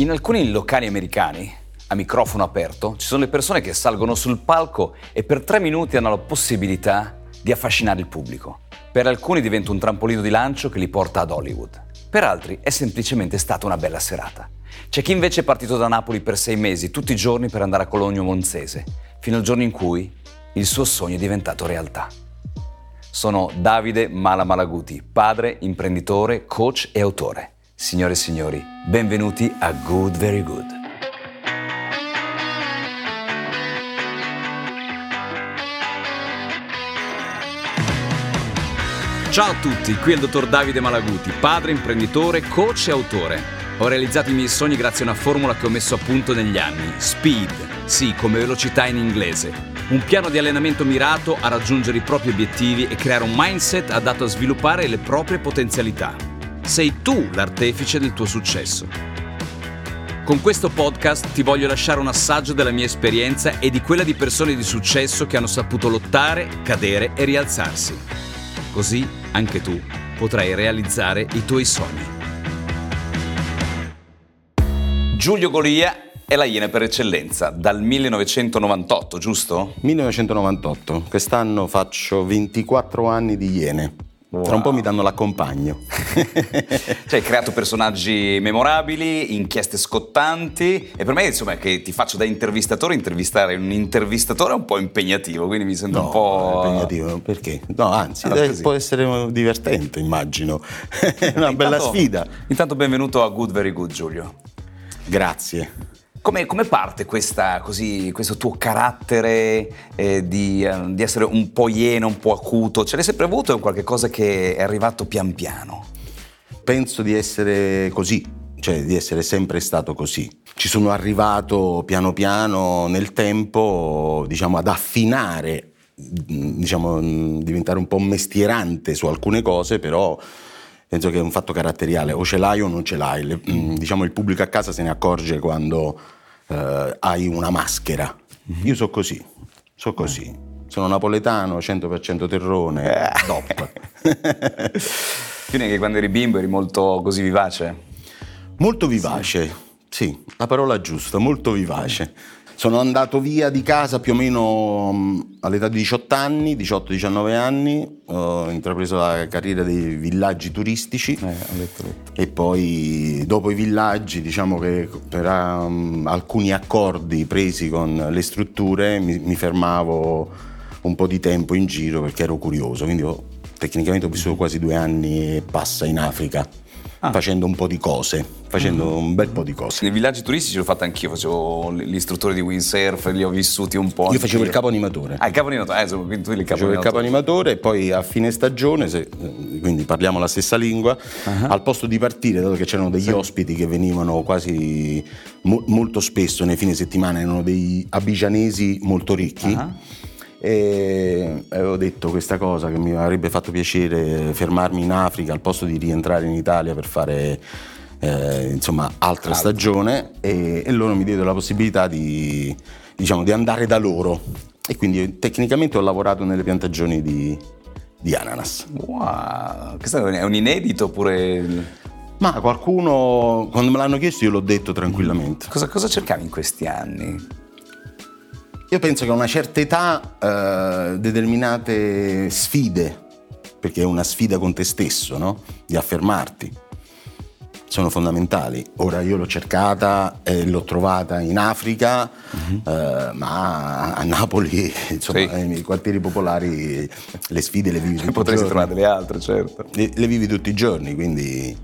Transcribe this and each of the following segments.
In alcuni locali americani, a microfono aperto, ci sono le persone che salgono sul palco e per 3 minuti hanno la possibilità di affascinare il pubblico. Per alcuni diventa un trampolino di lancio che li porta ad Hollywood. Per altri è semplicemente stata una bella serata. C'è chi invece è partito da Napoli per 6 mesi, tutti i giorni, per andare a Cologno Monzese, fino al giorno in cui il suo sogno è diventato realtà. Sono Davide Malamalaguti, padre, imprenditore, coach e autore. Signore e signori, benvenuti a Good Very Good. Ciao a tutti, qui è il dottor Davide Malaguti, padre, imprenditore, coach e autore. Ho realizzato i miei sogni grazie a una formula che ho messo a punto negli anni, Speed, sì, come velocità in inglese. Un piano di allenamento mirato a raggiungere i propri obiettivi e creare un mindset adatto a sviluppare le proprie potenzialità. Sei tu l'artefice del tuo successo. Con questo podcast ti voglio lasciare un assaggio della mia esperienza e di quella di persone di successo che hanno saputo lottare, cadere e rialzarsi. Così anche tu potrai realizzare i tuoi sogni. Giulio Golia è la Iene per eccellenza, dal 1998, giusto? 1998, quest'anno faccio 24 anni di Iene. Wow. Tra un po' mi danno l'accompagno. Cioè, hai creato personaggi memorabili, inchieste scottanti e per me, insomma, che ti faccio da intervistatore, intervistare un intervistatore è un po' impegnativo, quindi mi sento un po'... No, impegnativo, perché? No, anzi, può essere divertente, immagino. È una bella sfida. Intanto benvenuto a Good Very Good, Giulio. Grazie. Come parte questo tuo carattere di essere un po' ieno, un po' acuto? Ce l'hai sempre avuto o è qualche cosa che è arrivato pian piano? Penso di essere così, cioè di essere sempre stato così. Ci sono arrivato piano piano nel tempo, diciamo, ad affinare, diciamo, diventare un po' mestierante su alcune cose, però... Penso che è un fatto caratteriale, o ce l'hai o non ce l'hai. Diciamo il pubblico a casa se ne accorge quando hai una maschera. Io so così. Sono napoletano, 100% terrone, top. Quindi che quando eri bimbo eri molto così vivace? Molto vivace, sì, la parola giusta, molto vivace. Sono andato via di casa più o meno all'età di 18 anni, 18-19 anni, ho intrapreso la carriera dei villaggi turistici ho letto. E poi dopo i villaggi, diciamo che per alcuni accordi presi con le strutture mi fermavo un po' di tempo in giro perché ero curioso, quindi tecnicamente ho vissuto quasi 2 anni e passa in Africa. Facendo un po' di cose, un bel po' di cose. Nei villaggi turistici l'ho fatto anch'io, facevo l'istruttore di windsurf, li ho vissuti un po'. Io facevo il capo animatore. Ah, il capo animatore, quindi tu facevo il capo animatore e poi a fine stagione, quindi parliamo la stessa lingua, al posto di partire, dato che c'erano degli ospiti che venivano quasi molto spesso nei fine settimana, erano dei abidjanesi molto ricchi. E avevo detto questa cosa che mi avrebbe fatto piacere fermarmi in Africa al posto di rientrare in Italia per fare altra stagione e loro mi diedero la possibilità di andare da loro e quindi tecnicamente ho lavorato nelle piantagioni di ananas. Wow, questo è un inedito oppure... Ma qualcuno, quando me l'hanno chiesto io l'ho detto tranquillamente. Cosa cercavi in questi anni? Io penso che a una certa età determinate sfide, perché è una sfida con te stesso, no? Di affermarti, sono fondamentali. Ora io l'ho cercata e l'ho trovata in Africa, ma a Napoli, nei quartieri popolari, le sfide le vivi tutti i giorni. Potresti trovare le altre, certo. Le vivi tutti i giorni, quindi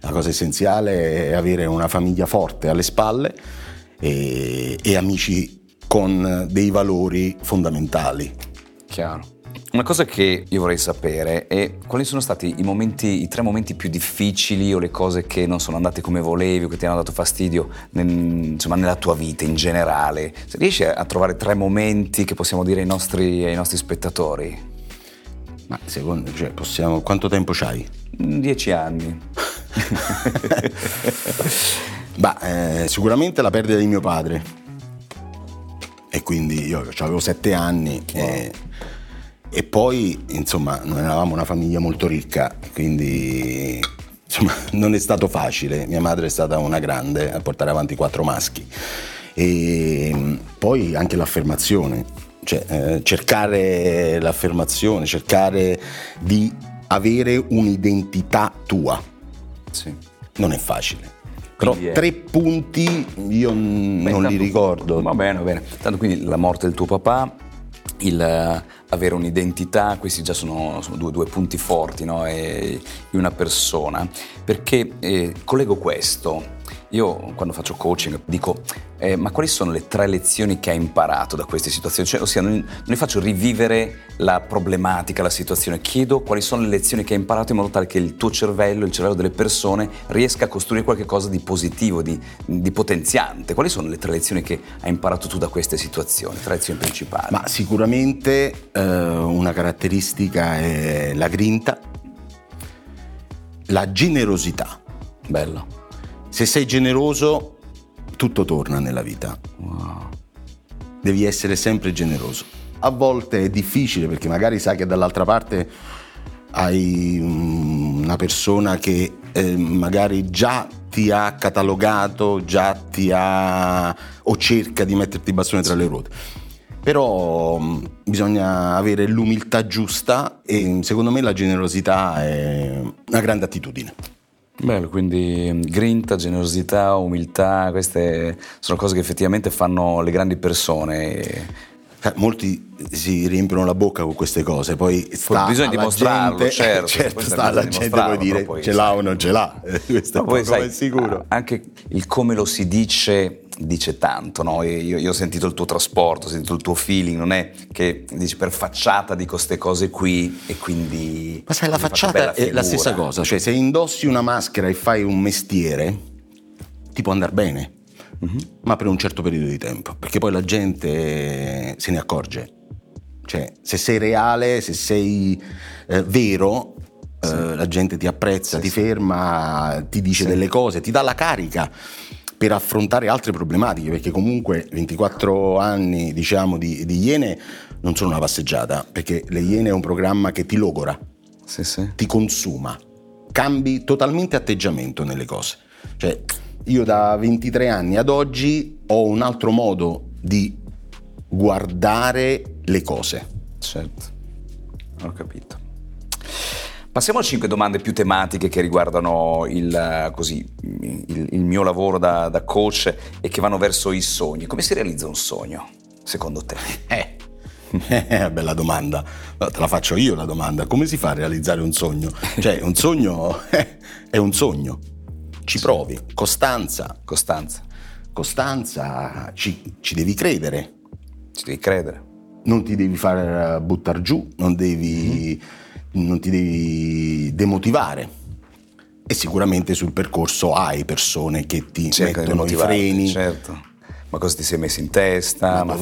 la cosa essenziale è avere una famiglia forte alle spalle e amici con dei valori fondamentali. Chiaro. Una cosa che io vorrei sapere è quali sono stati i 3 momenti più difficili o le cose che non sono andate come volevi o che ti hanno dato fastidio nella tua vita in generale. Se riesci a trovare 3 momenti che possiamo dire ai nostri spettatori? Ma secondo quanto tempo c'hai? 10 anni. Sicuramente la perdita di mio padre. E quindi io avevo 7 anni e poi, non eravamo una famiglia molto ricca, quindi insomma, non è stato facile. Mia madre è stata una grande a portare avanti 4 maschi. E poi anche l'affermazione, cioè cercare l'affermazione, cercare di avere un'identità tua, sì, non è facile. Però quindi, 3 punti io non li ricordo. Va bene. Tanto quindi la morte del tuo papà, il avere un'identità, questi già sono 2 punti forti, no? E una persona, perché collego questo. Io quando faccio coaching dico ma quali sono le 3 lezioni che hai imparato da queste situazioni? Cioè, ossia, non le faccio rivivere la problematica, la situazione, chiedo quali sono le lezioni che hai imparato in modo tale che il tuo cervello, il cervello delle persone riesca a costruire qualcosa di positivo, di potenziante. Quali sono le 3 lezioni che hai imparato tu da queste situazioni, 3 lezioni principali? Ma sicuramente una caratteristica è la grinta, la generosità. Bello. Se sei generoso, tutto torna nella vita. Wow. Devi essere sempre generoso. A volte è difficile perché magari sai che dall'altra parte hai una persona che magari già ti ha catalogato, già ti ha, o cerca di metterti il bastone tra le ruote. Però bisogna avere l'umiltà giusta e secondo me la generosità è una grande attitudine. Bello, quindi grinta, generosità, umiltà, queste sono cose che effettivamente fanno le grandi persone. Molti si riempiono la bocca con queste cose, poi sta bisogna dimostrarlo, gente, certo sta alla gente puoi dire poi, ce l'ha o non ce l'ha, questo è poco, sai, è sicuro. Anche il come lo si dice tanto, no? Io ho sentito il tuo trasporto, ho sentito il tuo feeling, non è che dici per facciata dico ste cose qui e quindi. Ma sai, la facciata è la stessa cosa, cioè se indossi una maschera e fai un mestiere ti può andare bene, mm-hmm, ma per un certo periodo di tempo, perché poi la gente se ne accorge, cioè se sei reale, se sei vero, sì, la gente ti apprezza, sì, ti ferma, ti dice, sì, delle cose, ti dà la carica per affrontare altre problematiche, perché comunque 24 anni, diciamo, di Iene non sono una passeggiata, perché Le Iene è un programma che ti logora, sì, sì, ti consuma, cambi totalmente atteggiamento nelle cose. Cioè io da 23 anni ad oggi ho un altro modo di guardare le cose. Certo, ho capito. Passiamo a 5 domande più tematiche che riguardano il mio lavoro da coach e che vanno verso i sogni. Come si realizza un sogno, secondo te? Bella domanda. Te la faccio io la domanda. Come si fa a realizzare un sogno? Cioè, un sogno è un sogno. Ci provi. Costanza. Ci devi credere. Non ti devi far buttare giù, non ti devi demotivare. E sicuramente sul percorso hai persone che ti mettono i freni. Certo. Ma cosa ti sei messo in testa? Ma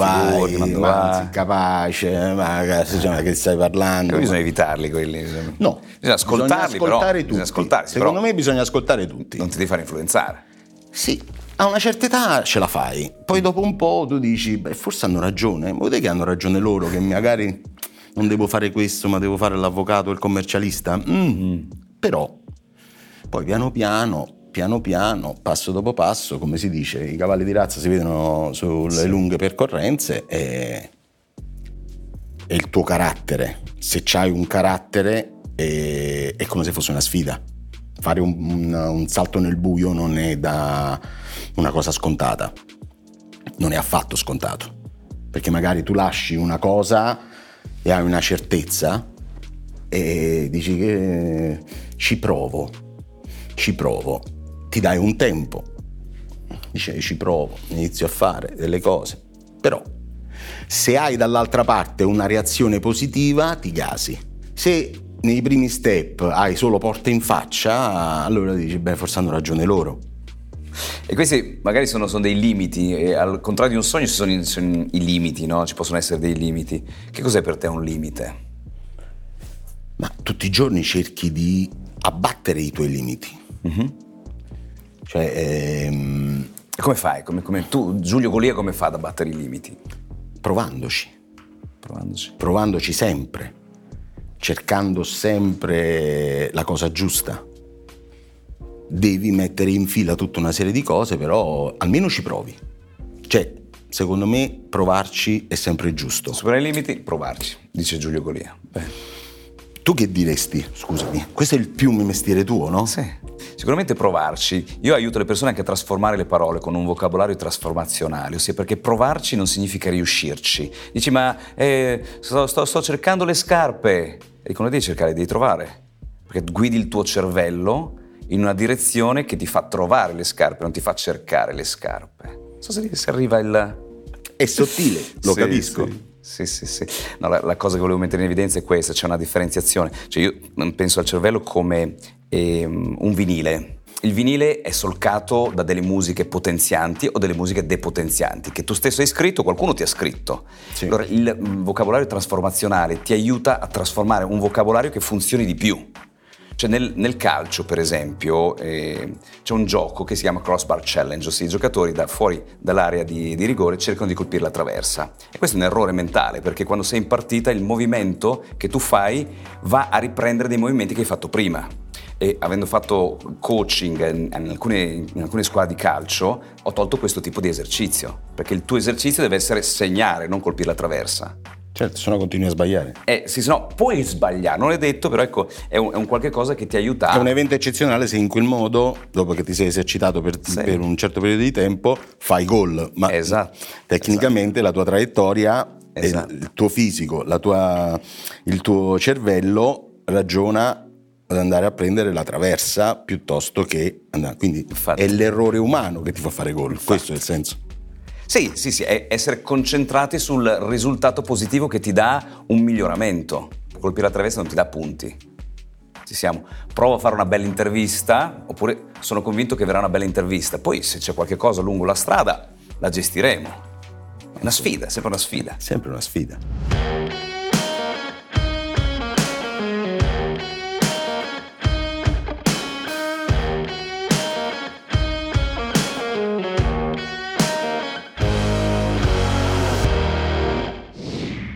sei capace? Ma che stai parlando? Bisogna evitarli quelli. No. Bisogna ascoltarli, bisogna ascoltarsi. Secondo me bisogna ascoltare tutti. Non ti devi far influenzare. Sì. A una certa età ce la fai. Poi dopo un po' tu dici, forse hanno ragione. Ma vedete che hanno ragione loro, che magari non devo fare questo, ma devo fare l'avvocato, il commercialista. Però poi piano piano, passo dopo passo, come si dice, i cavalli di razza si vedono sulle, sì, lunghe percorrenze, e il tuo carattere. Se c'hai un carattere è come se fosse una sfida. Fare un salto nel buio non è una cosa scontata, non è affatto scontato, perché magari tu lasci una cosa e hai una certezza e dici che ci provo, ti dai un tempo, dici ci provo, inizio a fare delle cose, però se hai dall'altra parte una reazione positiva ti gasi. Se nei primi step hai solo porte in faccia, allora dici forse hanno ragione loro. E questi magari sono dei limiti, e al contrario di un sogno ci sono i limiti, no? Ci possono essere dei limiti. Che cos'è per te un limite? Ma tutti i giorni cerchi di abbattere i tuoi limiti. Mm-hmm. Cioè, come fai? Come tu, Giulio Golia, come fa ad abbattere i limiti? Provandoci sempre, cercando sempre la cosa giusta. devi mettere in fila tutta una serie di cose, però almeno ci provi. Cioè, secondo me, provarci è sempre giusto. Superare i limiti, provarci, dice Giulio Golia. Beh. Tu che diresti? Scusami, questo è il più mestiere tuo, no? Sì. Sicuramente provarci. Io aiuto le persone anche a trasformare le parole con un vocabolario trasformazionale, ossia perché provarci non significa riuscirci. Dici, ma sto cercando le scarpe. E dicono, devi cercare, devi trovare. Perché guidi il tuo cervello in una direzione che ti fa trovare le scarpe, non ti fa cercare le scarpe. Non so se arriva il... È sottile, lo sì, capisco. Sì. Sì. No, la cosa che volevo mettere in evidenza è questa, c'è una differenziazione. Cioè io penso al cervello come un vinile. Il vinile è solcato da delle musiche potenzianti o delle musiche depotenzianti, che tu stesso hai scritto, qualcuno ti ha scritto. Sì. Allora il vocabolario trasformazionale ti aiuta a trasformare un vocabolario che funzioni di più. Cioè nel calcio, per esempio, c'è un gioco che si chiama crossbar challenge, ossia i giocatori da fuori dall'area di rigore cercano di colpire la traversa. E questo è un errore mentale, perché quando sei in partita il movimento che tu fai va a riprendere dei movimenti che hai fatto prima. E avendo fatto coaching in alcune squadre di calcio, ho tolto questo tipo di esercizio, perché il tuo esercizio deve essere segnare, non colpire la traversa. Certo, se no continui a sbagliare. Sì, se no puoi sbagliare, non è detto, però ecco, è un qualche cosa che ti aiuta. È un evento eccezionale se in quel modo, dopo che ti sei esercitato per un certo periodo di tempo, fai gol. Ma esatto, tecnicamente esatto. La tua traiettoria, esatto. Il tuo fisico, il tuo cervello ragiona ad andare a prendere la traversa piuttosto che andare. Quindi infatti, è l'errore umano che ti fa fare gol, infatti. Questo è il senso. Sì, è essere concentrati sul risultato positivo che ti dà un miglioramento. Colpire la traversa non ti dà punti. Ci siamo. Prova a fare una bella intervista, oppure sono convinto che verrà una bella intervista. Poi se c'è qualche cosa lungo la strada, la gestiremo. È una sfida, sempre una sfida. Sempre una sfida.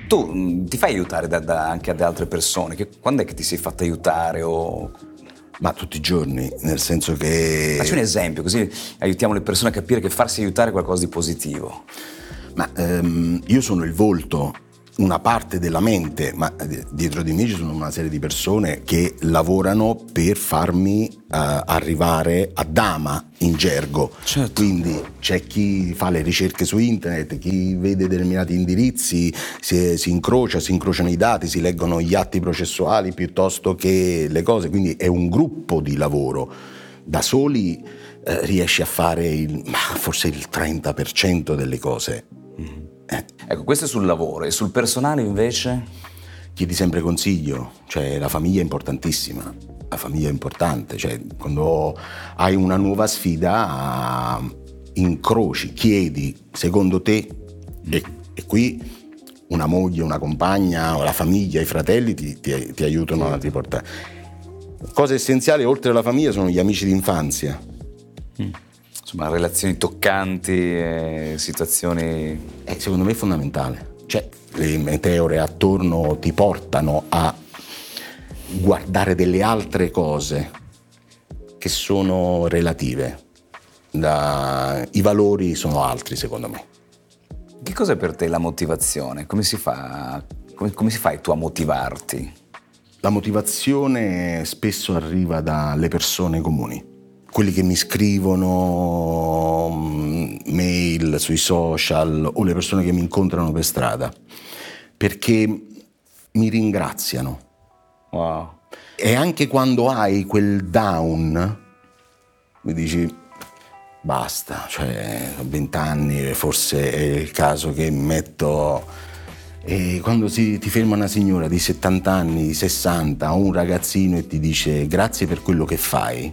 Tu ti fai aiutare anche da altre persone? Quando è che ti sei fatto aiutare? Ma tutti i giorni, nel senso che... Facci un esempio, così aiutiamo le persone a capire che farsi aiutare è qualcosa di positivo. Ma io sono il volto, una parte della mente, ma dietro di me ci sono una serie di persone che lavorano per farmi arrivare a dama in gergo. Certo. Quindi c'è chi fa le ricerche su internet, chi vede determinati indirizzi, si incrociano i dati, si leggono gli atti processuali piuttosto che le cose, quindi è un gruppo di lavoro. Da soli riesci a fare forse il 30% delle cose. Ecco, questo è sul lavoro. E sul personale invece? Chiedi sempre consiglio, cioè la famiglia è importantissima, la famiglia è importante, cioè quando hai una nuova sfida incroci, chiedi, secondo te, e qui una moglie, una compagna, la famiglia, i fratelli ti aiutano a riportare. Cosa essenziale oltre alla famiglia sono gli amici d'infanzia. Insomma, relazioni toccanti, situazioni... secondo me è fondamentale. Cioè, le meteore attorno ti portano a guardare delle altre cose che sono relative. I valori sono altri, secondo me. Che cos'è per te la motivazione? Come si fai tu a motivarti? La motivazione spesso arriva dalle persone comuni. Quelli che mi scrivono mail sui social o le persone che mi incontrano per strada, perché mi ringraziano. Wow. E anche quando hai quel down, mi dici basta, cioè ho 20 anni, forse è il caso che metto. E quando ti ferma una signora di 70 anni, 60, o un ragazzino e ti dice grazie per quello che fai.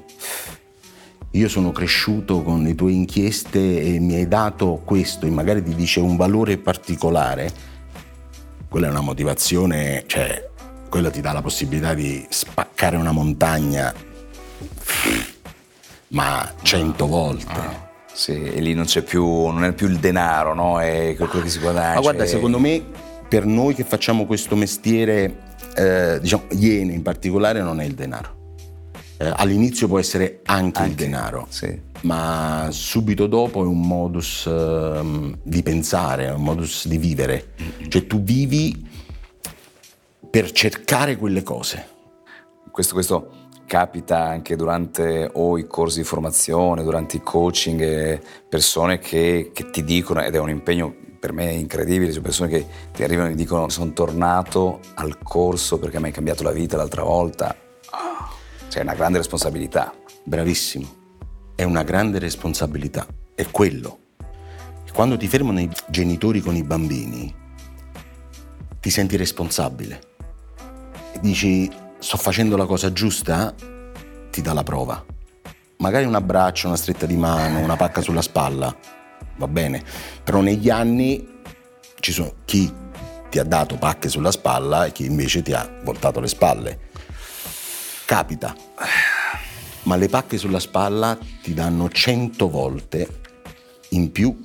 Io sono cresciuto con le tue inchieste e mi hai dato questo, e magari ti dice un valore particolare. Quella è una motivazione, cioè quella ti dà la possibilità di spaccare una montagna, ma 100 volte. Sì, e lì non è più il denaro, no? È quello che si guadagna. Ma guarda, secondo me, per noi che facciamo questo mestiere, diciamo Iene in particolare, non è il denaro. all'inizio può essere anche il denaro, sì. Ma subito dopo è un modus di pensare, è un modus di vivere, cioè tu vivi per cercare quelle cose. Questo capita anche durante i corsi di formazione, durante i coaching, persone che ti dicono, ed è un impegno per me incredibile, cioè persone che ti arrivano e mi dicono sono tornato al corso perché mi hai cambiato la vita l'altra volta. Cioè è una grande responsabilità. Bravissimo. È una grande responsabilità, è quello. Quando ti fermano i genitori con i bambini, ti senti responsabile. E dici, sto facendo la cosa giusta? Ti dà la prova. Magari un abbraccio, una stretta di mano, una pacca sulla spalla, va bene. Però negli anni ci sono chi ti ha dato pacche sulla spalla e chi invece ti ha voltato le spalle. Capita. Ma le pacche sulla spalla ti danno 100 volte in più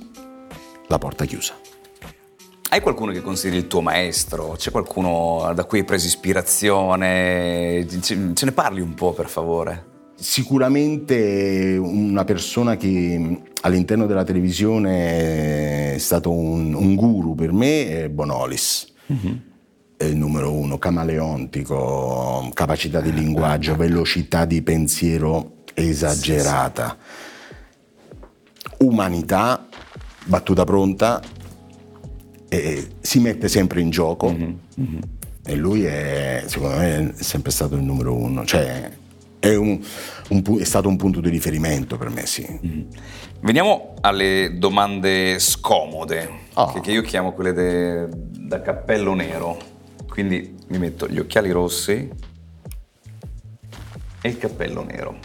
la porta chiusa. Hai qualcuno che consideri il tuo maestro? C'è qualcuno da cui hai preso ispirazione? Ce ne parli un po', per favore? Sicuramente una persona che all'interno della televisione è stato un guru per me è Bonolis. Mm-hmm. È il numero 1, camaleontico, capacità di linguaggio, velocità di pensiero esagerata, sì. Umanità, battuta pronta, si mette sempre in gioco, mm-hmm. Mm-hmm. E lui è, secondo me, è sempre stato il numero 1, cioè è stato un punto di riferimento per me, sì. Mm-hmm. Veniamo alle domande scomode, che io chiamo quelle da cappello nero. Quindi mi metto gli occhiali rossi e il cappello nero.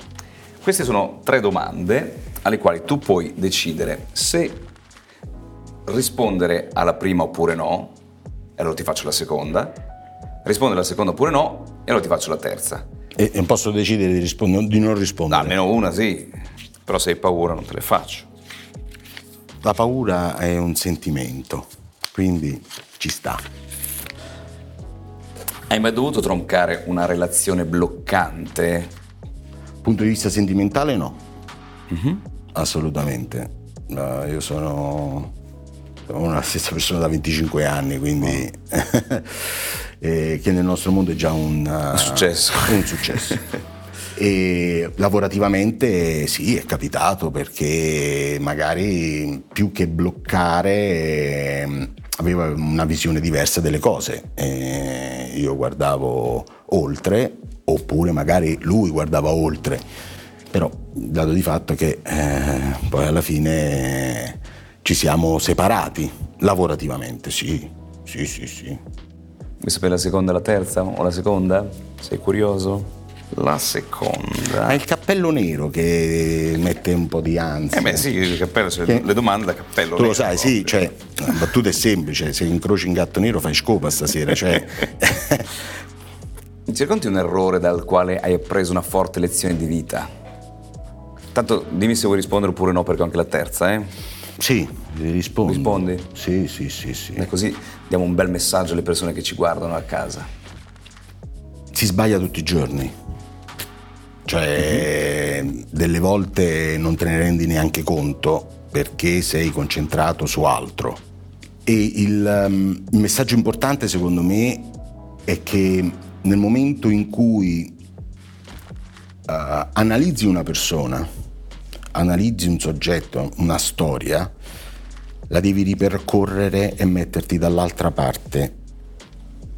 Queste sono 3 domande alle quali tu puoi decidere se rispondere alla prima oppure no, e allora ti faccio la seconda, rispondere alla seconda oppure no, e allora ti faccio la terza. E non posso decidere di non rispondere? No, almeno una sì, però se hai paura non te le faccio. La paura è un sentimento, quindi ci sta. Hai mai dovuto troncare una relazione bloccante? Punto di vista sentimentale no, mm-hmm. Assolutamente. Io sono la stessa persona da 25 anni, quindi che nel nostro mondo è già un successo. Un successo. E lavorativamente sì, è capitato, perché magari più che bloccare aveva una visione diversa delle cose, io guardavo oltre, oppure magari lui guardava oltre, però dato di fatto che poi alla fine ci siamo separati lavorativamente, sì. Vuoi sapere la seconda e la terza? O la seconda? Sei curioso? La seconda. È il cappello nero che mette un po' di ansia. Sì, il cappello, cioè le domande da cappello nero. Tu lo sai, proprio. Sì, cioè, la battuta è semplice, se incroci un gatto nero fai scopa stasera, cioè. Ci racconti un errore dal quale hai appreso una forte lezione di vita? Tanto dimmi se vuoi rispondere oppure no, perché anche la terza, Sì, rispondo. Rispondi? Sì. E così diamo un bel messaggio alle persone che ci guardano a casa. Si sbaglia tutti i giorni. Cioè, delle volte non te ne rendi neanche conto perché sei concentrato su altro. E il messaggio importante, secondo me, è che nel momento in cui analizzi una persona, analizzi un soggetto, una storia, la devi ripercorrere e metterti dall'altra parte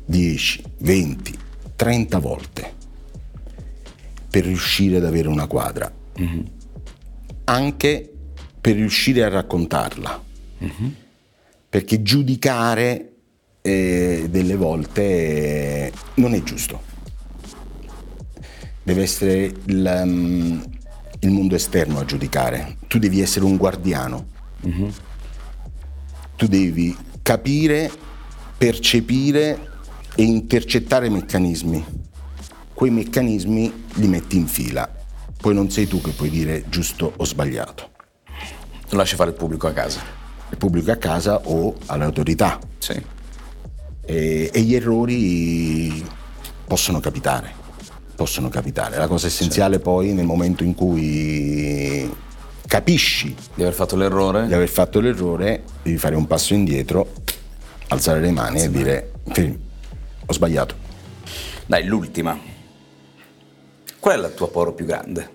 10, 20, 30 volte. Per riuscire ad avere una quadra, mm-hmm. Anche per riuscire a raccontarla, mm-hmm. Perché giudicare delle volte non è giusto, deve essere il mondo esterno a giudicare, tu devi essere un guardiano, mm-hmm. Tu devi capire, percepire e intercettare meccanismi. Quei meccanismi li metti in fila, poi non sei tu che puoi dire giusto o sbagliato. Lo lasci fare il pubblico a casa. Il pubblico a casa o alle autorità. Sì. E gli errori possono capitare, possono capitare. La cosa essenziale poi nel momento in cui capisci di aver fatto l'errore, devi fare un passo indietro, alzare le mani e dire ho sbagliato. Dai, l'ultima. Qual è la tua paura più grande?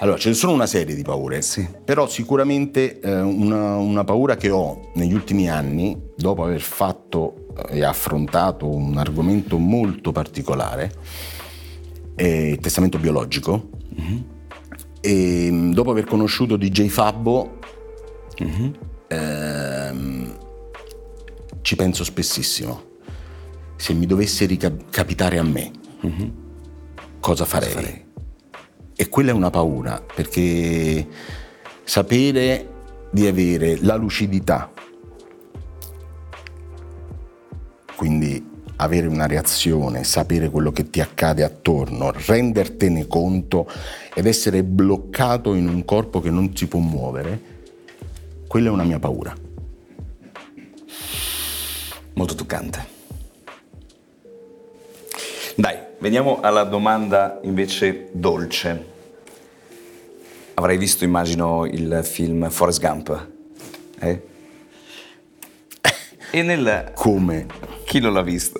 Allora, ce ne sono una serie di paure, però sicuramente una paura che ho negli ultimi anni, dopo aver fatto e affrontato un argomento molto particolare, il testamento biologico, mm-hmm. e dopo aver conosciuto DJ Fabbo, mm-hmm. Ci penso spessissimo. Se mi dovesse capitare a me, mm-hmm. cosa farei? E quella è una paura, perché sapere di avere la lucidità, quindi avere una reazione, sapere quello che ti accade attorno, rendertene conto ed essere bloccato in un corpo che non si può muovere, quella è una mia paura. Molto toccante. Dai, veniamo alla domanda invece dolce. Avrai visto, immagino, il film Forrest Gump, eh? E nel... Come? Chi non l'ha visto?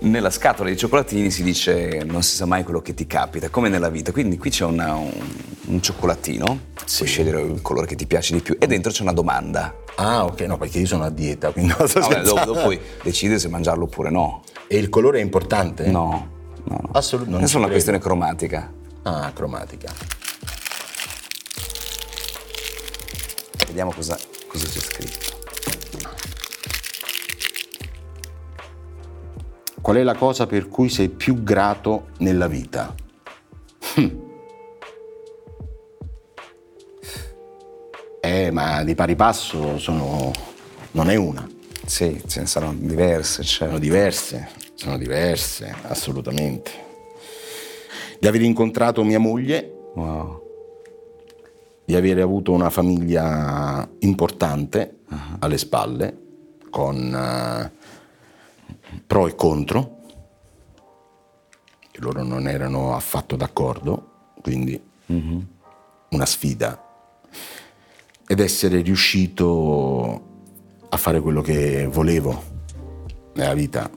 Nella scatola di cioccolatini si dice non si sa mai quello che ti capita, come nella vita. Quindi qui c'è un cioccolatino, puoi scegliere il colore che ti piace di più e dentro c'è una domanda. Ah, ok, no, perché io sono a dieta, quindi non so dopo puoi decidere se mangiarlo oppure no. E il colore è importante? No. Assolutamente. È una questione cromatica. Ah, cromatica. Vediamo cosa c'è scritto. Qual è la cosa per cui sei più grato nella vita? Ma di pari passo non è una. Sì, ce ne saranno diverse. Sono diverse, assolutamente. Di aver incontrato mia moglie, wow. Di aver avuto una famiglia importante uh-huh. alle spalle, con pro e contro. Loro non erano affatto d'accordo, quindi uh-huh. una sfida. Ed essere riuscito a fare quello che volevo nella vita.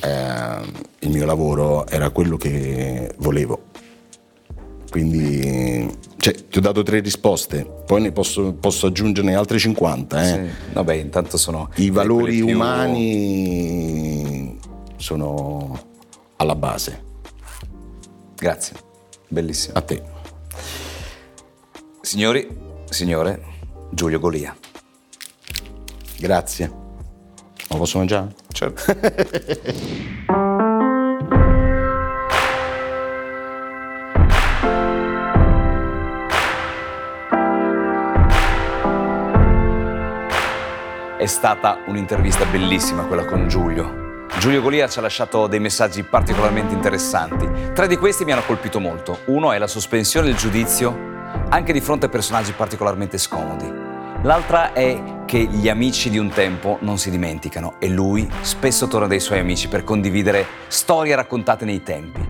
Il mio lavoro era quello che volevo. Quindi ti ho dato 3 risposte, poi ne posso aggiungerne altre 50. Sì. Vabbè, intanto sono i valori umani sono alla base. Grazie, bellissimo. A te. Signori, signore, Giulio Golia. Grazie. Lo posso mangiare? Certo. È stata un'intervista bellissima quella con Giulio. Giulio Golia ci ha lasciato dei messaggi particolarmente interessanti. 3 di questi mi hanno colpito molto. Uno è la sospensione del giudizio anche di fronte a personaggi particolarmente scomodi. L'altra è che gli amici di un tempo non si dimenticano e lui spesso torna dai suoi amici per condividere storie raccontate nei tempi.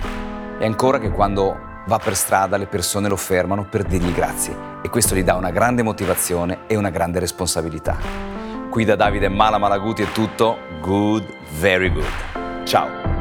E ancora che quando va per strada le persone lo fermano per dirgli grazie e questo gli dà una grande motivazione e una grande responsabilità. Qui da Davide Malamalaguti è tutto. Good, very good. Ciao!